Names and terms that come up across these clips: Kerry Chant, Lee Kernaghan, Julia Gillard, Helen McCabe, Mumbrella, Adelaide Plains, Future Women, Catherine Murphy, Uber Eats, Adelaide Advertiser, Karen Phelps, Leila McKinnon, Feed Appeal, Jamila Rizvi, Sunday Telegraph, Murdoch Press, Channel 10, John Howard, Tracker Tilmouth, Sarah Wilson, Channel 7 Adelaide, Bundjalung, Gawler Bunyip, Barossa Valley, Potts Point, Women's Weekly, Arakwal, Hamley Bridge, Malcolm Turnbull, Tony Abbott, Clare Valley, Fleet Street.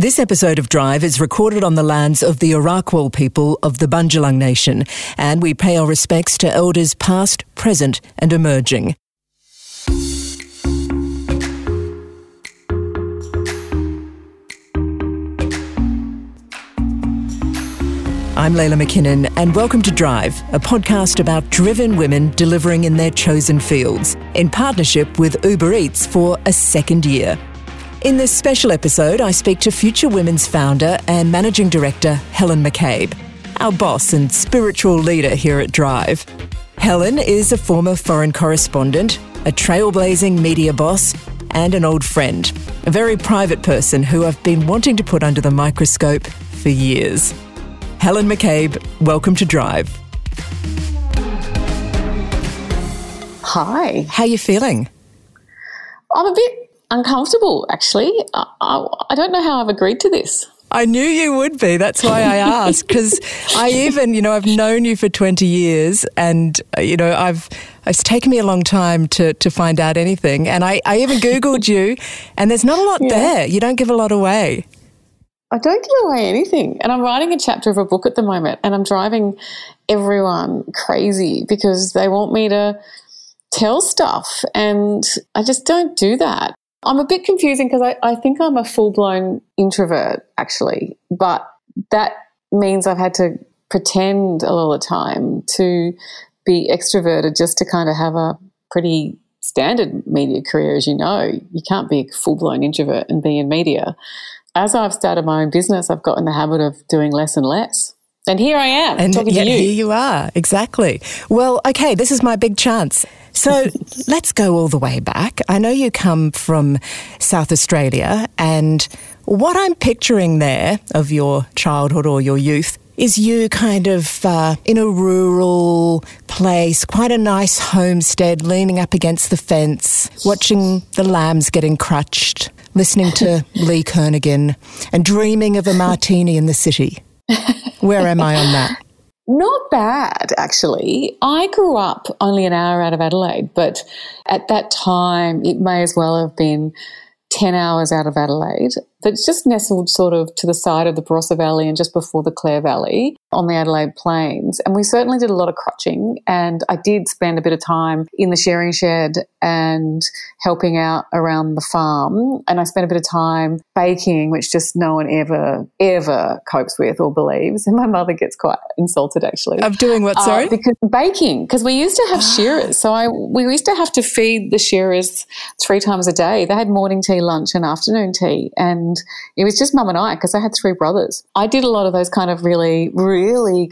This episode of Drive is recorded on the lands of the Arakwal people of the Bundjalung Nation, and we pay our respects to elders past, present and emerging. I'm Leila McKinnon and welcome to Drive, a podcast about driven women delivering in their chosen fields, in partnership with Uber Eats for a second year. In this special episode, I speak to Future Women's founder and managing director, Helen McCabe, our boss and spiritual leader here at Drive. Helen is a former foreign correspondent, a trailblazing media boss, and an old friend, a very private person who I've been wanting to put under the microscope for years. Helen McCabe, welcome to Drive. Hi. How are you feeling? I'm a bit uncomfortable, actually. I don't know how I've agreed to this. I knew you would be. That's why I asked, because I've known you for 20 years and, it's taken me a long time to find out anything. And I even Googled you and there's not a lot there. You don't give a lot away. I don't give away anything. And I'm writing a chapter of a book at the moment and I'm driving everyone crazy because they want me to tell stuff and I just don't do that. I'm a bit confusing because I think I'm a full-blown introvert actually, but that means I've had to pretend a lot of time to be extroverted just to kind of have a pretty standard media career, as you know. You can't be a full-blown introvert and be in media. As I've started my own business, I've got in the habit of doing less and less. And here I am talking to you. Here you are, exactly. Well, okay, this is my big chance. So let's go all the way back. I know you come from South Australia, and what I'm picturing there of your childhood or your youth is you kind of in a rural place, quite a nice homestead, leaning up against the fence, watching the lambs getting crutched, listening to Lee Kernaghan and dreaming of a martini in the city. Where am I on that? Not bad, actually. I grew up only an hour out of Adelaide, but at that time it may as well have been 10 hours out of Adelaide. That's just nestled sort of to the side of the Barossa Valley and just before the Clare Valley on the Adelaide Plains. And we certainly did a lot of crutching, and I did spend a bit of time in the shearing shed and helping out around the farm. And I spent a bit of time baking, which just no one ever copes with or believes. And my mother gets quite insulted, actually. Of doing what, sorry? Because baking, because we used to have shearers. So we used to have to feed the shearers 3 times a day. They had morning tea, lunch and afternoon tea. And it was just mum and I, because I had 3 brothers. I did a lot of those kind of really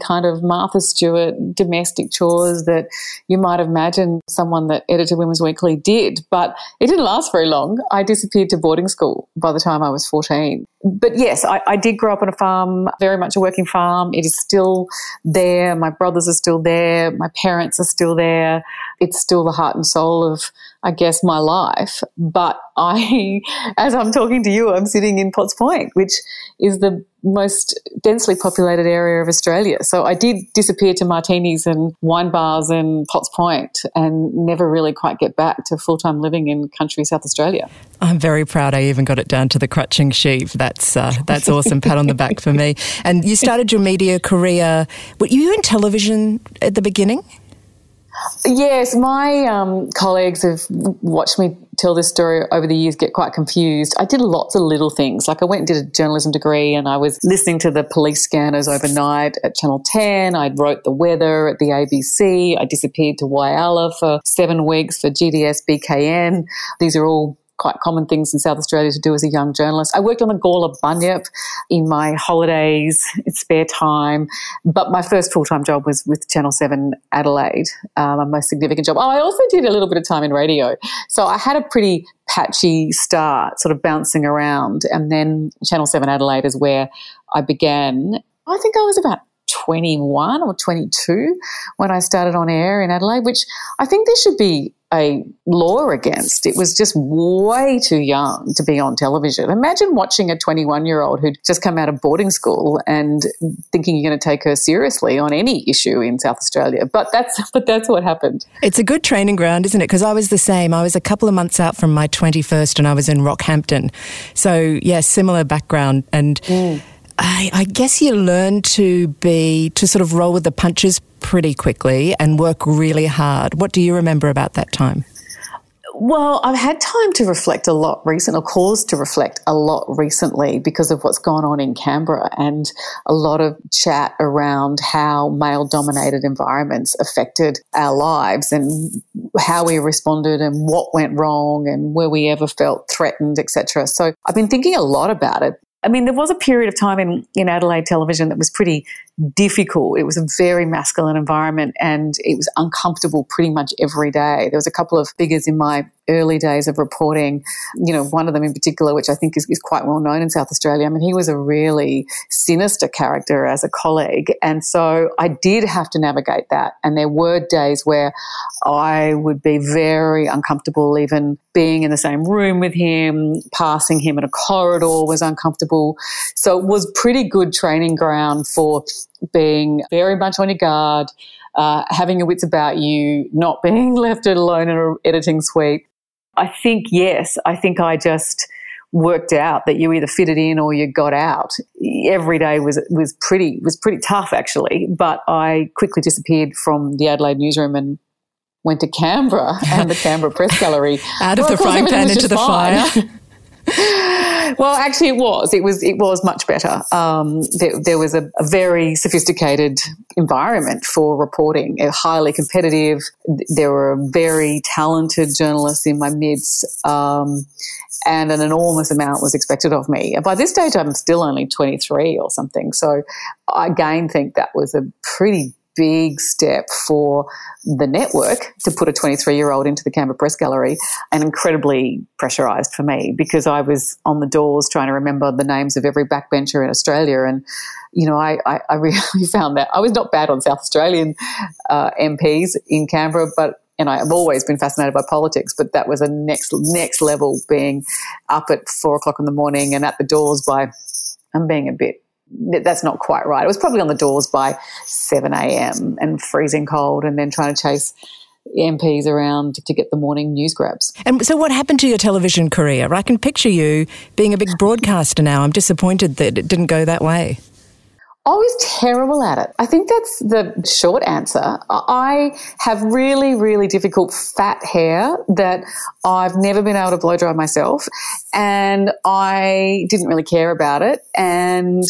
kind of Martha Stewart domestic chores that you might imagine someone that edited Women's Weekly did, but it didn't last very long. I disappeared to boarding school by the time I was 14. But yes, I did grow up on a farm, very much a working farm. It is still there. My brothers are still there. My parents are still there. It's still the heart and soul of, I guess, my life. But as I'm talking to you, I'm sitting in Potts Point, which is the most densely populated area of Australia. So I did disappear to martinis and wine bars and Potts Point and never really quite get back to full-time living in country South Australia. I'm very proud I even got it down to the crutching sheep. That's awesome. Pat on the back for me. And you started your media career. Were you in television at the beginning? Yes, my colleagues have watched me tell this story over the years, get quite confused. I did lots of little things. Like I went and did a journalism degree and I was listening to the police scanners overnight at Channel 10. I wrote the weather at the ABC. I disappeared to Whyalla for 7 weeks for GDS BKN. These are all quite common things in South Australia to do as a young journalist. I worked on the Gawler Bunyip in my holidays, in spare time, but my first full-time job was with Channel 7 Adelaide, my most significant job. I also did a little bit of time in radio. So I had a pretty patchy start, sort of bouncing around, and then Channel 7 Adelaide is where I began. I think I was about 21 or 22 when I started on air in Adelaide, which I think there should be a law against. It was just way too young to be on television. Imagine watching a 21-year-old who'd just come out of boarding school and thinking you're going to take her seriously on any issue in South Australia. But that's what happened. It's a good training ground, isn't it? Because I was the same. I was a couple of months out from my 21st and I was in Rockhampton. So, yeah, similar background. And I guess you learn to sort of roll with the punches pretty quickly and work really hard. What do you remember about that time? Well, I've had time to reflect a lot recently, or cause to reflect a lot recently, because of what's gone on in Canberra and a lot of chat around how male-dominated environments affected our lives and how we responded and what went wrong and where we ever felt threatened, etc. So I've been thinking a lot about it. I mean, there was a period of time in Adelaide television that was pretty difficult. It was a very masculine environment and it was uncomfortable pretty much every day. There was a couple of figures in my early days of reporting, you know, one of them in particular, which I think is quite well known in South Australia. I mean, he was a really sinister character as a colleague. And so I did have to navigate that. And there were days where I would be very uncomfortable, even being in the same room with him, passing him in a corridor was uncomfortable. So it was pretty good training ground for being very much on your guard, having your wits about you, not being left alone in an editing suite. I think I just worked out that you either fitted in or you got out. Every day was pretty tough, actually, but I quickly disappeared from the Adelaide newsroom and went to Canberra and the Canberra Press Gallery. Out of the frying pan into the fire. Well, actually it was much better. There was a very sophisticated environment for reporting, highly competitive. There were very talented journalists in my midst, and an enormous amount was expected of me. By this stage I'm still only 23 or something, so I again think that was a pretty big step for the network to put a 23-year-old into the Canberra Press Gallery, and incredibly pressurised for me because I was on the doors trying to remember the names of every backbencher in Australia. And, you know, I really found that I was not bad on South Australian MPs in Canberra, and I've always been fascinated by politics, but that was a next level, being up at 4 o'clock in the morning and at the doors by, I'm being a bit, that's not quite right. It was probably on the doors by 7 a.m. and freezing cold, and then trying to chase MPs around to get the morning news grabs. And so what happened to your television career? I can picture you being a big broadcaster now. I'm disappointed that it didn't go that way. I was terrible at it. I think that's the short answer. I have really, really difficult fat hair that I've never been able to blow dry myself, and I didn't really care about it, and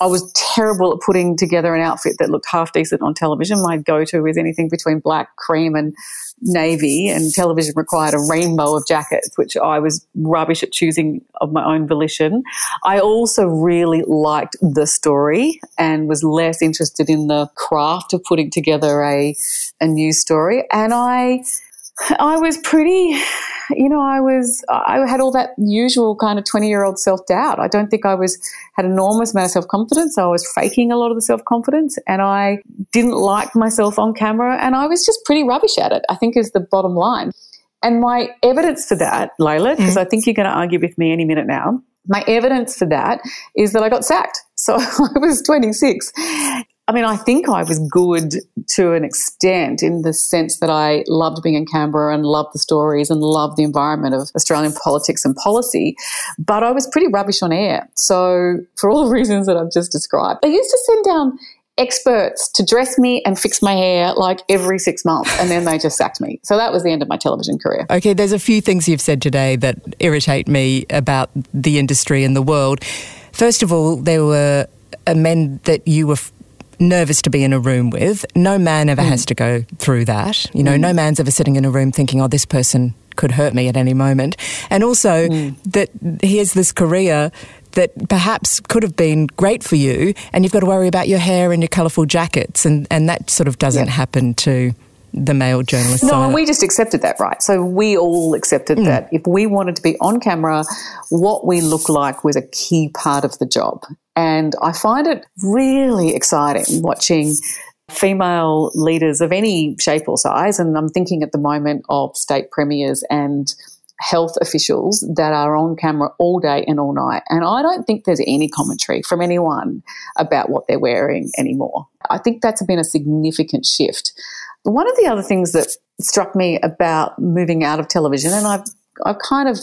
I was terrible at putting together an outfit that looked half decent on television. My go-to is anything between black, cream and navy, and television required a rainbow of jackets, which I was rubbish at choosing of my own volition. I also really liked the story and was less interested in the craft of putting together a news story. And I was pretty, you know, I had all that usual kind of 20-year-old self-doubt. I don't think I had an enormous amount of self-confidence. I was faking a lot of the self-confidence, and I didn't like myself on camera, and I was just pretty rubbish at it, I think, is the bottom line. And my evidence for that, Leila, because I think you're going to argue with me any minute now, my evidence for that is that I got sacked. So I was 26. I mean, I think I was good to an extent, in the sense that I loved being in Canberra and loved the stories and loved the environment of Australian politics and policy, but I was pretty rubbish on air. So for all the reasons that I've just described, I used to send down experts to dress me and fix my hair like every 6 months, and then they just sacked me. So that was the end of my television career. Okay, there's a few things you've said today that irritate me about the industry and the world. First of all, there were men that you were nervous to be in a room with. No man ever has to go through that. You know, no man's ever sitting in a room thinking, oh, this person could hurt me at any moment. And also that here's this career that perhaps could have been great for you, and you've got to worry about your hair and your colourful jackets, and that sort of doesn't happen to the male journalists. No, and we just accepted that, right? So we all accepted that if we wanted to be on camera, what we look like was a key part of the job. And I find it really exciting watching female leaders of any shape or size, and I'm thinking at the moment of state premiers and health officials that are on camera all day and all night. And I don't think there's any commentary from anyone about what they're wearing anymore. I think that's been a significant shift. One of the other things that struck me about moving out of television, and I've kind of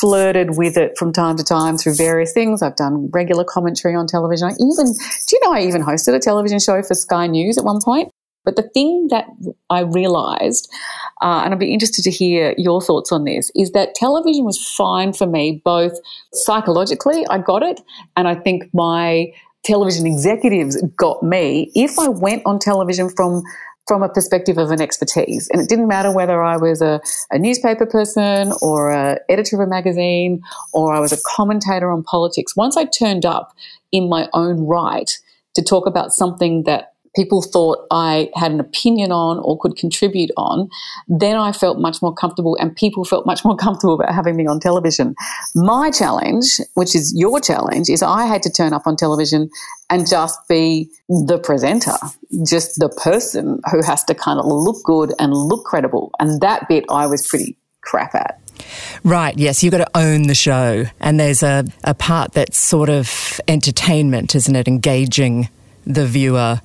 flirted with it from time to time through various things. I've done regular commentary on television. I even hosted a television show for Sky News at one point. But the thing that I realised, and I'd be interested to hear your thoughts on this, is that television was fine for me both psychologically, I got it, and I think my television executives got me if I went on television from a perspective of an expertise. And it didn't matter whether I was a newspaper person or an editor of a magazine or I was a commentator on politics. Once I turned up in my own right to talk about something that people thought I had an opinion on or could contribute on, then I felt much more comfortable and people felt much more comfortable about having me on television. My challenge, which is your challenge, is I had to turn up on television and just be the presenter, just the person who has to kind of look good and look credible. And that bit I was pretty crap at. Right, yes, you've got to own the show. And there's a part that's sort of entertainment, isn't it, engaging the viewer.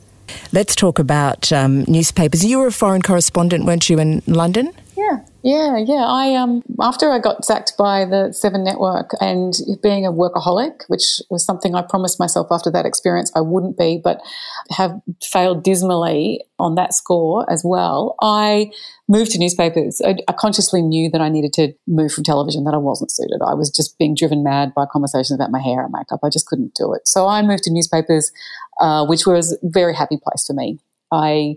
Let's talk about newspapers. You were a foreign correspondent, weren't you, in London? Yeah. I after I got sacked by the Seven Network and being a workaholic, which was something I promised myself after that experience I wouldn't be, but have failed dismally on that score as well, I moved to newspapers. I consciously knew that I needed to move from television, that I wasn't suited. I was just being driven mad by conversations about my hair and makeup. I just couldn't do it. So I moved to newspapers, which was a very happy place for me. I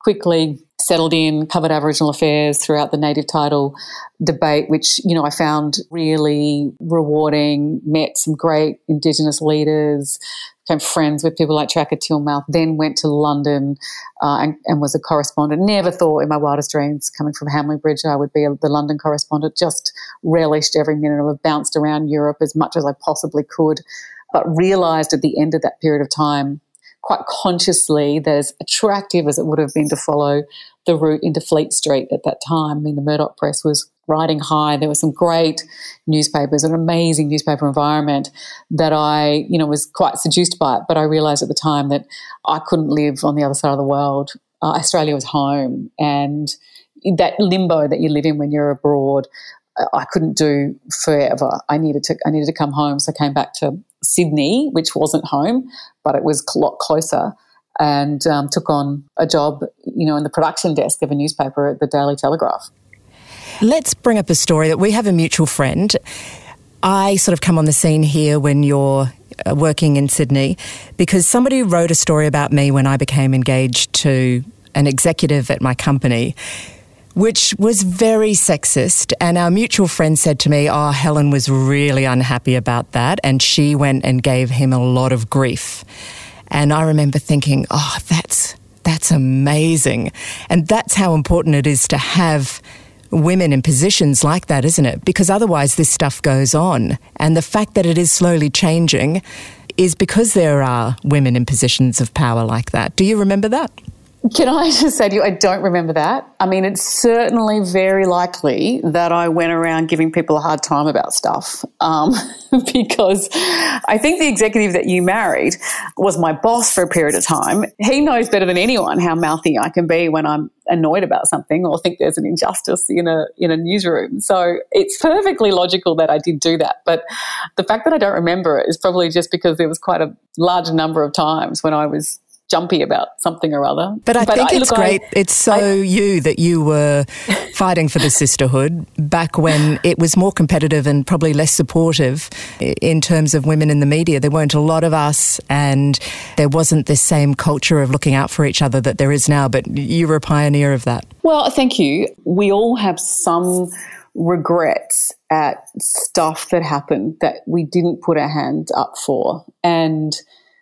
quickly settled in, covered Aboriginal affairs throughout the native title debate, which, you know, I found really rewarding, met some great Indigenous leaders, became friends with people like Tracker Tilmouth, then went to London and was a correspondent. Never thought in my wildest dreams coming from Hamley Bridge I would be the London correspondent, just relished every minute of it, bounced around Europe as much as I possibly could, but realised at the end of that period of time quite consciously that as attractive as it would have been to follow the route into Fleet Street at that time, I mean, the Murdoch Press was riding high. There were some great newspapers, an amazing newspaper environment that I, you know, was quite seduced by it, but I realised at the time that I couldn't live on the other side of the world. Australia was home, and that limbo that you live in when you're abroad, I couldn't do forever. I needed to come home, so I came back to Sydney, which wasn't home, but it was a lot closer, and took on a job, you know, in the production desk of a newspaper at the Daily Telegraph. Let's bring up a story that we have a mutual friend. I sort of come on the scene here when you're working in Sydney because somebody wrote a story about me when I became engaged to an executive at my company, which was very sexist. And our mutual friend said to me, oh, Helen was really unhappy about that. And she went and gave him a lot of grief. And I remember thinking, oh, that's amazing. And that's how important it is to have women in positions like that, isn't it? Because otherwise this stuff goes on. And the fact that it is slowly changing is because there are women in positions of power like that. Do you remember that? Can I just say to you, I don't remember that. I mean, it's certainly very likely that I went around giving people a hard time about stuff because I think the executive that you married was my boss for a period of time. He knows better than anyone how mouthy I can be when I'm annoyed about something or think there's an injustice in a newsroom. So it's perfectly logical that I did do that. But the fact that I don't remember it is probably just because there was quite a large number of times when I was jumpy about something or other. But I think it's great that you were fighting for the sisterhood back when it was more competitive and probably less supportive in terms of women in the media. There weren't a lot of us and there wasn't this same culture of looking out for each other that there is now, but you were a pioneer of that. Well, thank you. We all have some regrets at stuff that happened that we didn't put our hand up for, and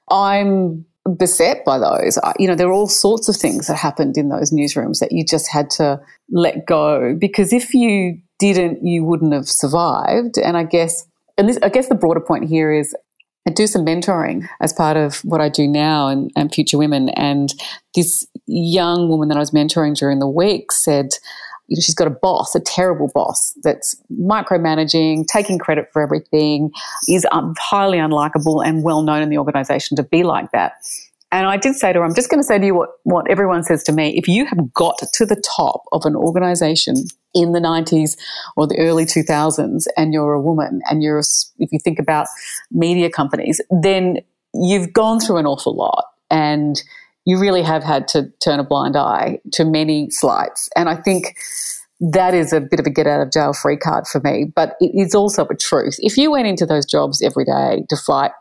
I'm beset by those. You know, there are all sorts of things that happened in those newsrooms that you just had to let go, because if you didn't, you wouldn't have survived. And I guess the broader point here is and do some mentoring as part of what I do now and Future Women. And this young woman that I was mentoring during the week said, you know, she's got a boss, a terrible boss that's micromanaging, taking credit for everything, is highly unlikable and well known in the organisation to be like that. And I did say to her, I'm just going to say to you what everyone says to me. If you have got to the top of an organisation in the 90s or the early 2000s and you're a woman and you're, if you think about media companies, then you've gone through an awful lot and you really have had to turn a blind eye to many slights. And I think that is a bit of a get out of jail free card for me, but it is also a truth. If you went into those jobs every day to fight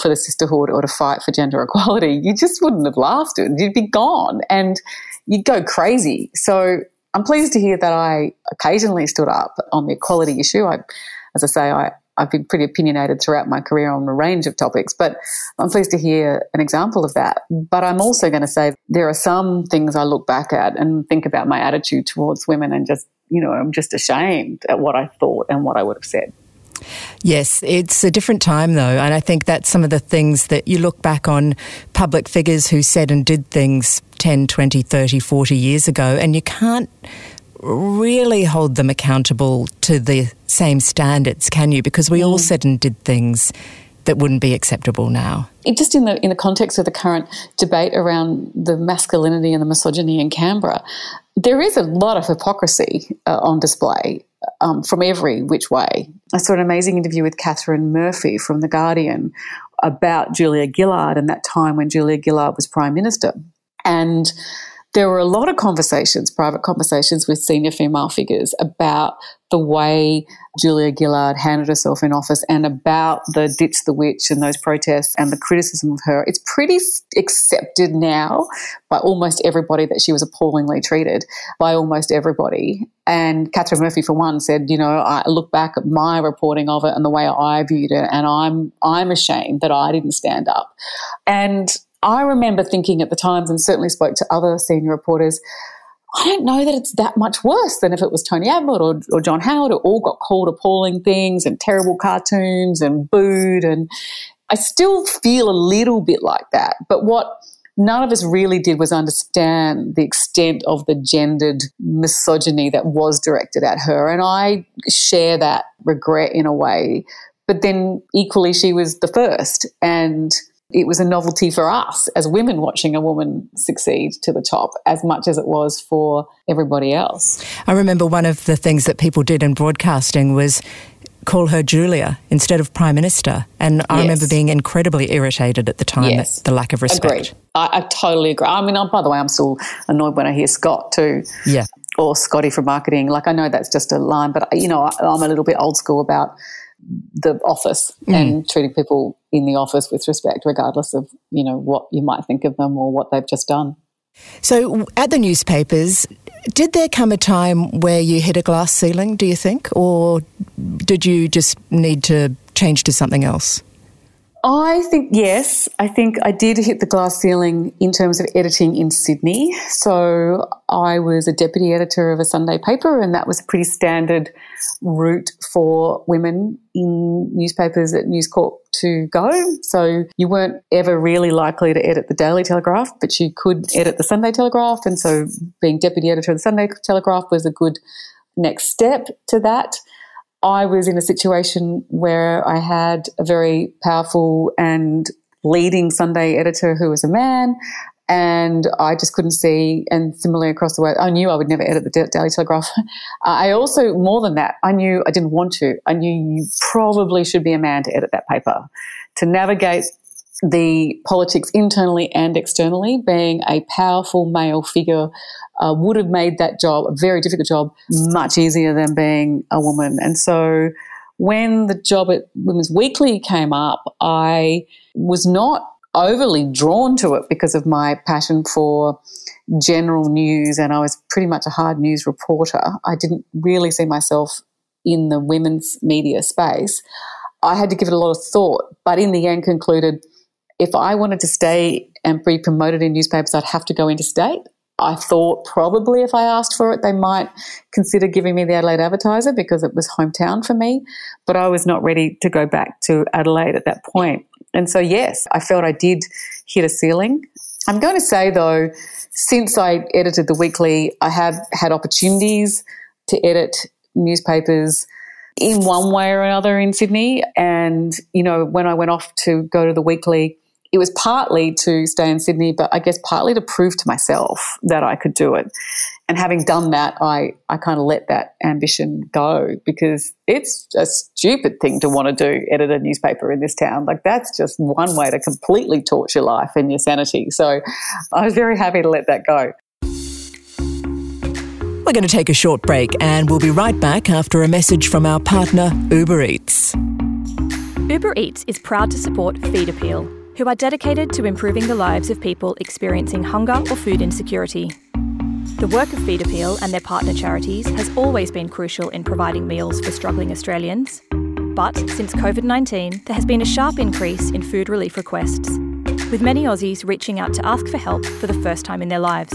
for the sisterhood or to fight for gender equality, you just wouldn't have lasted. You'd be gone and you'd go crazy. So I'm pleased to hear that I occasionally stood up on the equality issue. As I say, I've been pretty opinionated throughout my career on a range of topics, but I'm pleased to hear an example of that. But I'm also going to say there are some things I look back at and think about my attitude towards women and just, you know, I'm just ashamed at what I thought and what I would have said. Yes, it's a different time though, and I think that's some of the things that you look back on public figures who said and did things 10, 20, 30, 40 years ago, and you can't really hold them accountable to the same standards, can you? Because we all said and did things that wouldn't be acceptable now. It just in the context of the current debate around the masculinity and the misogyny in Canberra, there is a lot of hypocrisy on display from every which way. I saw an amazing interview with Catherine Murphy from The Guardian about Julia Gillard and that time when Julia Gillard was Prime Minister. And there were a lot of conversations, private conversations with senior female figures about the way Julia Gillard handled herself in office and about the Ditch the Witch and those protests and the criticism of her. It's pretty accepted now by almost everybody that she was appallingly treated by almost everybody. And Catherine Murphy, for one, said, you know, I look back at my reporting of it and the way I viewed it and I'm ashamed that I didn't stand up. And I remember thinking at the times, and certainly spoke to other senior reporters, I don't know that it's that much worse than if it was Tony Abbott or John Howard, who all got called appalling things and terrible cartoons and booed. And I still feel a little bit like that. But what none of us really did was understand the extent of the gendered misogyny that was directed at her. And I share that regret in a way. But then equally, she was the first, and it was a novelty for us as women watching a woman succeed to the top as much as it was for everybody else. I remember one of the things that people did in broadcasting was call her Julia instead of Prime Minister. And I remember being incredibly irritated at the time at the lack of respect. Agreed. I totally agree. I mean, by the way, I'm still annoyed when I hear Scott too. Yeah. Or Scotty from marketing. Like, I know that's just a line, but, you know, I'm a little bit old school about the office and treating people in the office with respect, regardless of, you know, what you might think of them or what they've just done. So at the newspapers, did there come a time where you hit a glass ceiling, do you think, or did you just need to change to something else? I think, yes, I think I did hit the glass ceiling in terms of editing in Sydney. So I was a deputy editor of a Sunday paper, and that was a pretty standard route for women in newspapers at News Corp to go. So you weren't ever really likely to edit the Daily Telegraph, but you could edit the Sunday Telegraph. And so being deputy editor of the Sunday Telegraph was a good next step to that. I was in a situation where I had a very powerful and leading Sunday editor who was a man, and I just couldn't see, and similarly across the way, I knew I would never edit the Daily Telegraph. I also, more than that, I knew I didn't want to. I knew you probably should be a man to edit that paper, to navigate the politics internally and externally. Being a powerful male figure would have made that job, a very difficult job, much easier than being a woman. And so when the job at Women's Weekly came up, I was not overly drawn to it because of my passion for general news, and I was pretty much a hard news reporter. I didn't really see myself in the women's media space. I had to give it a lot of thought, but in the end concluded, if I wanted to stay and be promoted in newspapers, I'd have to go interstate. I thought probably if I asked for it, they might consider giving me the Adelaide Advertiser because it was hometown for me, but I was not ready to go back to Adelaide at that point. And so, yes, I felt I did hit a ceiling. I'm going to say, though, since I edited the weekly, I have had opportunities to edit newspapers in one way or another in Sydney. And, you know, when I went off to go to the weekly, it was partly to stay in Sydney, but I guess partly to prove to myself that I could do it. And having done that, I kind of let that ambition go, because it's a stupid thing to want to do, edit a newspaper in this town. Like, that's just one way to completely torture your life and your sanity. So I was very happy to let that go. We're going to take a short break, and we'll be right back after a message from our partner, Uber Eats. Uber Eats is proud to support Feed Appeal, who are dedicated to improving the lives of people experiencing hunger or food insecurity. The work of Feed Appeal and their partner charities has always been crucial in providing meals for struggling Australians. But since COVID-19, there has been a sharp increase in food relief requests, with many Aussies reaching out to ask for help for the first time in their lives.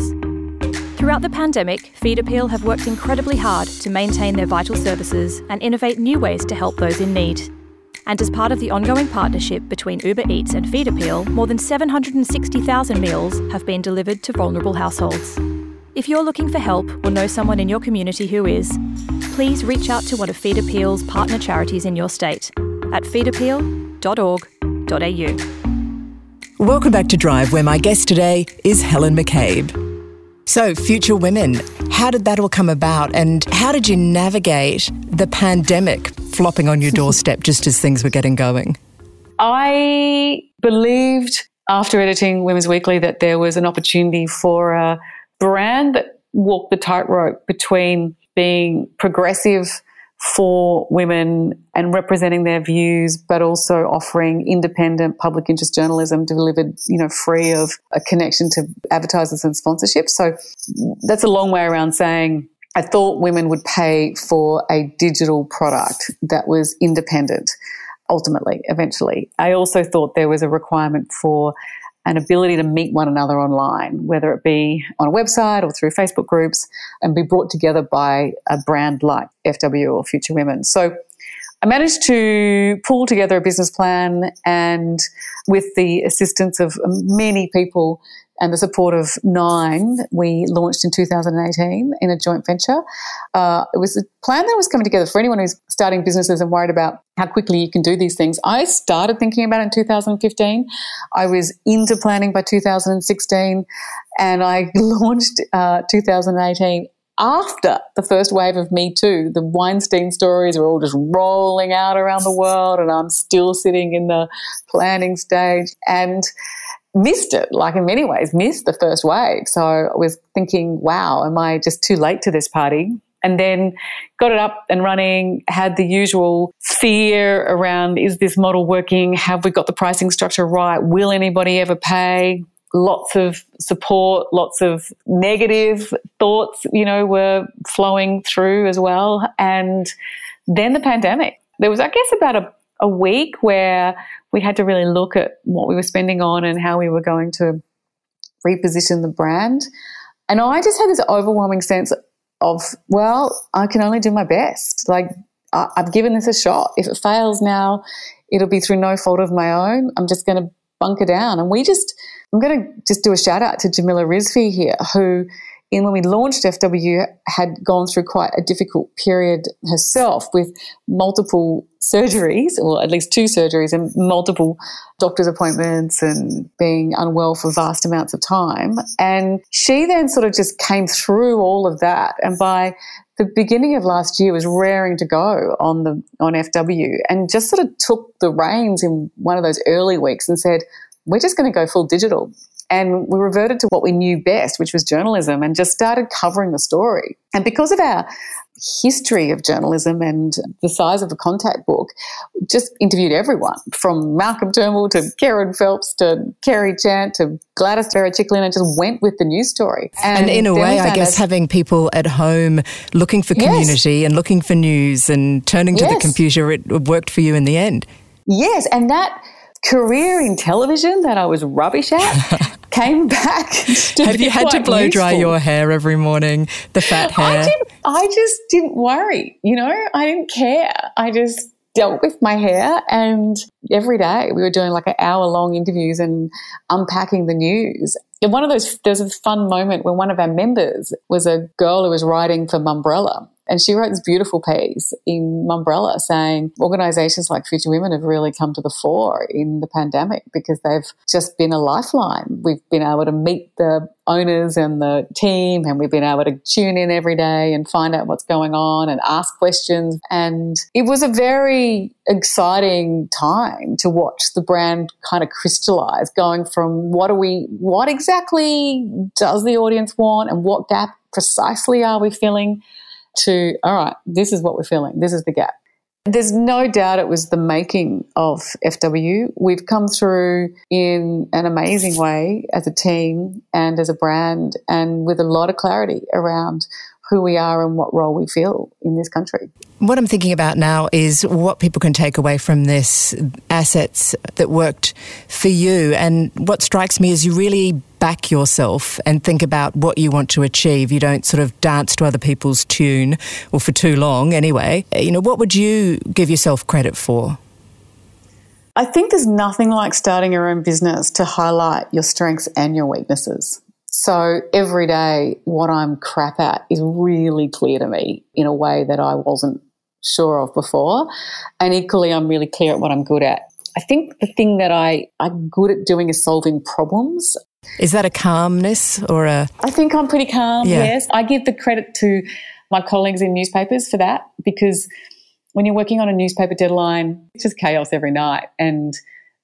Throughout the pandemic, Feed Appeal have worked incredibly hard to maintain their vital services and innovate new ways to help those in need. And as part of the ongoing partnership between Uber Eats and Feed Appeal, more than 760,000 meals have been delivered to vulnerable households. If you're looking for help or know someone in your community who is, please reach out to one of Feed Appeal's partner charities in your state at feedappeal.org.au. Welcome back to Drive, where my guest today is Helen McCabe. So, Future Women, how did that all come about, and how did you navigate the pandemic flopping on your doorstep just as things were getting going? I believed after editing Women's Weekly that there was an opportunity for a brand that walked the tightrope between being progressive for women and representing their views, but also offering independent public interest journalism delivered, you know, free of a connection to advertisers and sponsorship. So that's a long way around saying I thought women would pay for a digital product that was independent, ultimately, eventually. I also thought there was a requirement for an ability to meet one another online, whether it be on a website or through Facebook groups, and be brought together by a brand like FW or Future Women. So I managed to pull together a business plan, and with the assistance of many people and the support of Nine, we launched in 2018 in a joint venture. It was a plan that was coming together for anyone who's starting businesses and worried about how quickly you can do these things. I started thinking about it in 2015. I was into planning by 2016, and I launched 2018 after the first wave of Me Too. The Weinstein stories are all just rolling out around the world, and I'm still sitting in the planning stage, and missed it, like in many ways, missed the first wave. So I was thinking, wow, am I just too late to this party? And then got it up and running, had the usual fear around, is this model working? Have we got the pricing structure right? Will anybody ever pay? Lots of support, lots of negative thoughts, you know, were flowing through as well. And then the pandemic. There was, I guess, about a week where we had to really look at what we were spending on and how we were going to reposition the brand. And I just had this overwhelming sense of, well, I can only do my best. Like, I've given this a shot. If it fails now, it'll be through no fault of my own. I'm just going to bunker down. And I'm going to just do a shout out to Jamila Rizvi here, who when we launched FW had gone through quite a difficult period herself, with multiple surgeries, or at least two surgeries, and multiple doctor's appointments, and being unwell for vast amounts of time. And she then sort of just came through all of that, and by the beginning of last year was raring to go on FW, and just sort of took the reins in one of those early weeks and said, we're just going to go full digital. And we reverted to what we knew best, which was journalism, and just started covering the story. And because of our history of journalism and the size of the contact book, just interviewed everyone, from Malcolm Turnbull to Karen Phelps to Kerry Chant to Gladys Berejiklian, and just went with the news story. And in a way, I guess, having people at home looking for community and looking for news and turning to the computer, it worked for you in the end. Yes, and that career in television that I was rubbish at came back. Have you had to blow dry your hair every morning, the fat hair? I just didn't worry, you know. I didn't care. I just dealt with my hair, and every day we were doing like an hour-long interviews and unpacking the news. And one of those, there was a fun moment when one of our members was a girl who was writing for Mumbrella, and she wrote this beautiful piece in Mumbrella saying organisations like Future Women have really come to the fore in the pandemic because they've just been a lifeline. We've been able to meet the owners and the team, and we've been able to tune in every day and find out what's going on and ask questions. And it was a very exciting time to watch the brand kind of crystallise, going from what exactly does the audience want and what gap precisely are we filling, to, all right, this is what we're filling, this is the gap. There's no doubt it was the making of FW. We've come through in an amazing way as a team and as a brand, and with a lot of clarity around who we are and what role we fill in this country. What I'm thinking about now is what people can take away from this, assets that worked for you. And what strikes me is you really back yourself and think about what you want to achieve. You don't sort of dance to other people's tune, or for too long anyway. You know, what would you give yourself credit for? I think there's nothing like starting your own business to highlight your strengths and your weaknesses. So every day what I'm crap at is really clear to me in a way that I wasn't sure of before, and equally I'm really clear at what I'm good at. I think the thing that I'm good at doing is solving problems. Is that a calmness or a... I think I'm pretty calm, yeah. Yes. I give the credit to my colleagues in newspapers for that, because when you're working on a newspaper deadline, it's just chaos every night, and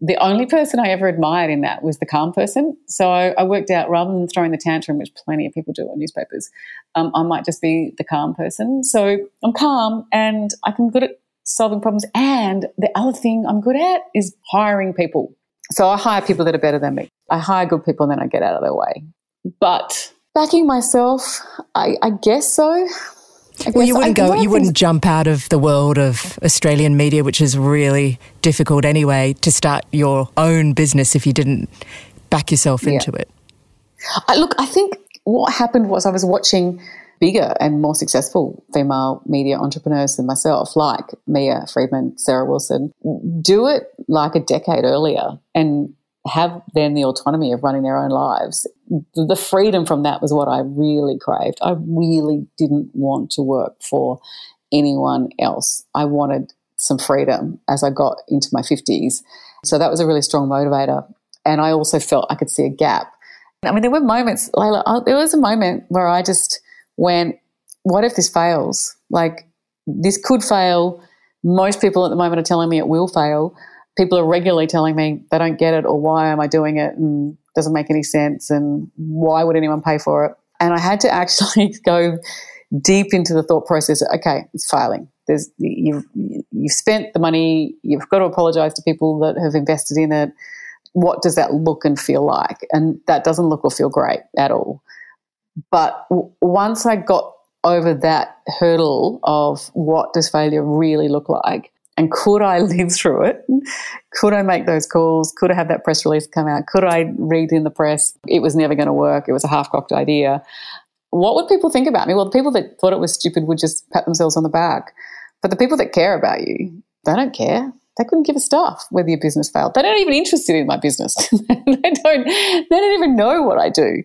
the only person I ever admired in that was the calm person. So I worked out, rather than throwing the tantrum, which plenty of people do on newspapers, I might just be the calm person. So I'm calm and I'm good at solving problems. And the other thing I'm good at is hiring people. So I hire people that are better than me. I hire good people and then I get out of their way. But backing myself, I guess so. Well, you wouldn't jump out of the world of Australian media, which is really difficult anyway, to start your own business if you didn't back yourself into it. I think what happened was I was watching bigger and more successful female media entrepreneurs than myself, like Mia Friedman, Sarah Wilson, do it like a decade earlier and have then the autonomy of running their own lives. The freedom from that was what I really craved. I really didn't want to work for anyone else. I wanted some freedom as I got into my 50s. So that was a really strong motivator. And I also felt I could see a gap. I mean, there were moments, Leila, there was a moment where I just went, what if this fails? Like, this could fail. Most people at the moment are telling me it will fail. People are regularly telling me they don't get it, or why am I doing it, and it doesn't make any sense, and why would anyone pay for it? And I had to actually go deep into the thought process. Okay, it's failing. You've spent the money. You've got to apologise to people that have invested in it. What does that look and feel like? And that doesn't look or feel great at all. But once I got over that hurdle of what does failure really look like, and could I live through it? Could I make those calls? Could I have that press release come out? Could I read in the press it was never going to work, it was a half-cocked idea? What would people think about me? Well, the people that thought it was stupid would just pat themselves on the back. But the people that care about you, they don't care. They couldn't give a stuff whether your business failed. They're not even interested in my business. They don't even know what I do.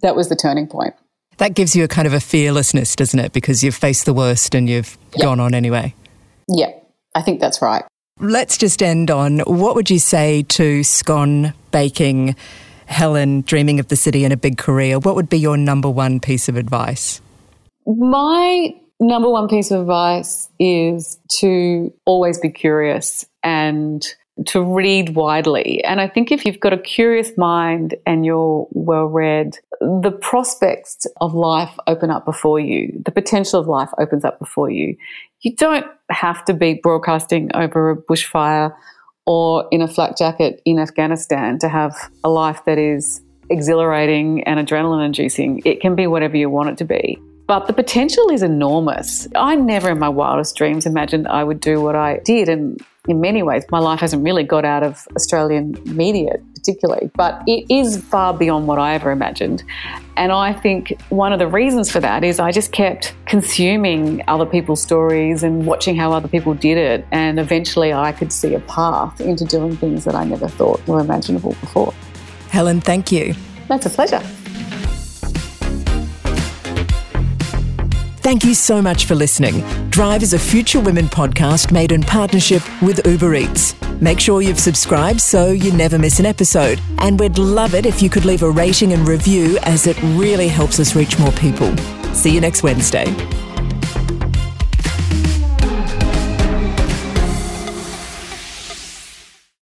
That was the turning point. That gives you a kind of a fearlessness, doesn't it? Because you've faced the worst and you've gone on anyway. Yeah. I think that's right. Let's just end on, what would you say to scone baking Helen, dreaming of the city and a big career? What would be your number one piece of advice? My number one piece of advice is to always be curious and to read widely. And I think if you've got a curious mind and you're well-read, the prospects of life open up before you. The potential of life opens up before you. You don't have to be broadcasting over a bushfire or in a flak jacket in Afghanistan to have a life that is exhilarating and adrenaline-inducing. It can be whatever you want it to be. But the potential is enormous. I never in my wildest dreams imagined I would do what I did, and in many ways my life hasn't really got out of Australian media particularly, but it is far beyond what I ever imagined. And I think one of the reasons for that is I just kept consuming other people's stories and watching how other people did it. And eventually I could see a path into doing things that I never thought were imaginable before. Helen, thank you. That's a pleasure. Thank you so much for listening. Drive is a Future Women podcast made in partnership with Uber Eats. Make sure you've subscribed so you never miss an episode. And we'd love it if you could leave a rating and review, as it really helps us reach more people. See you next Wednesday.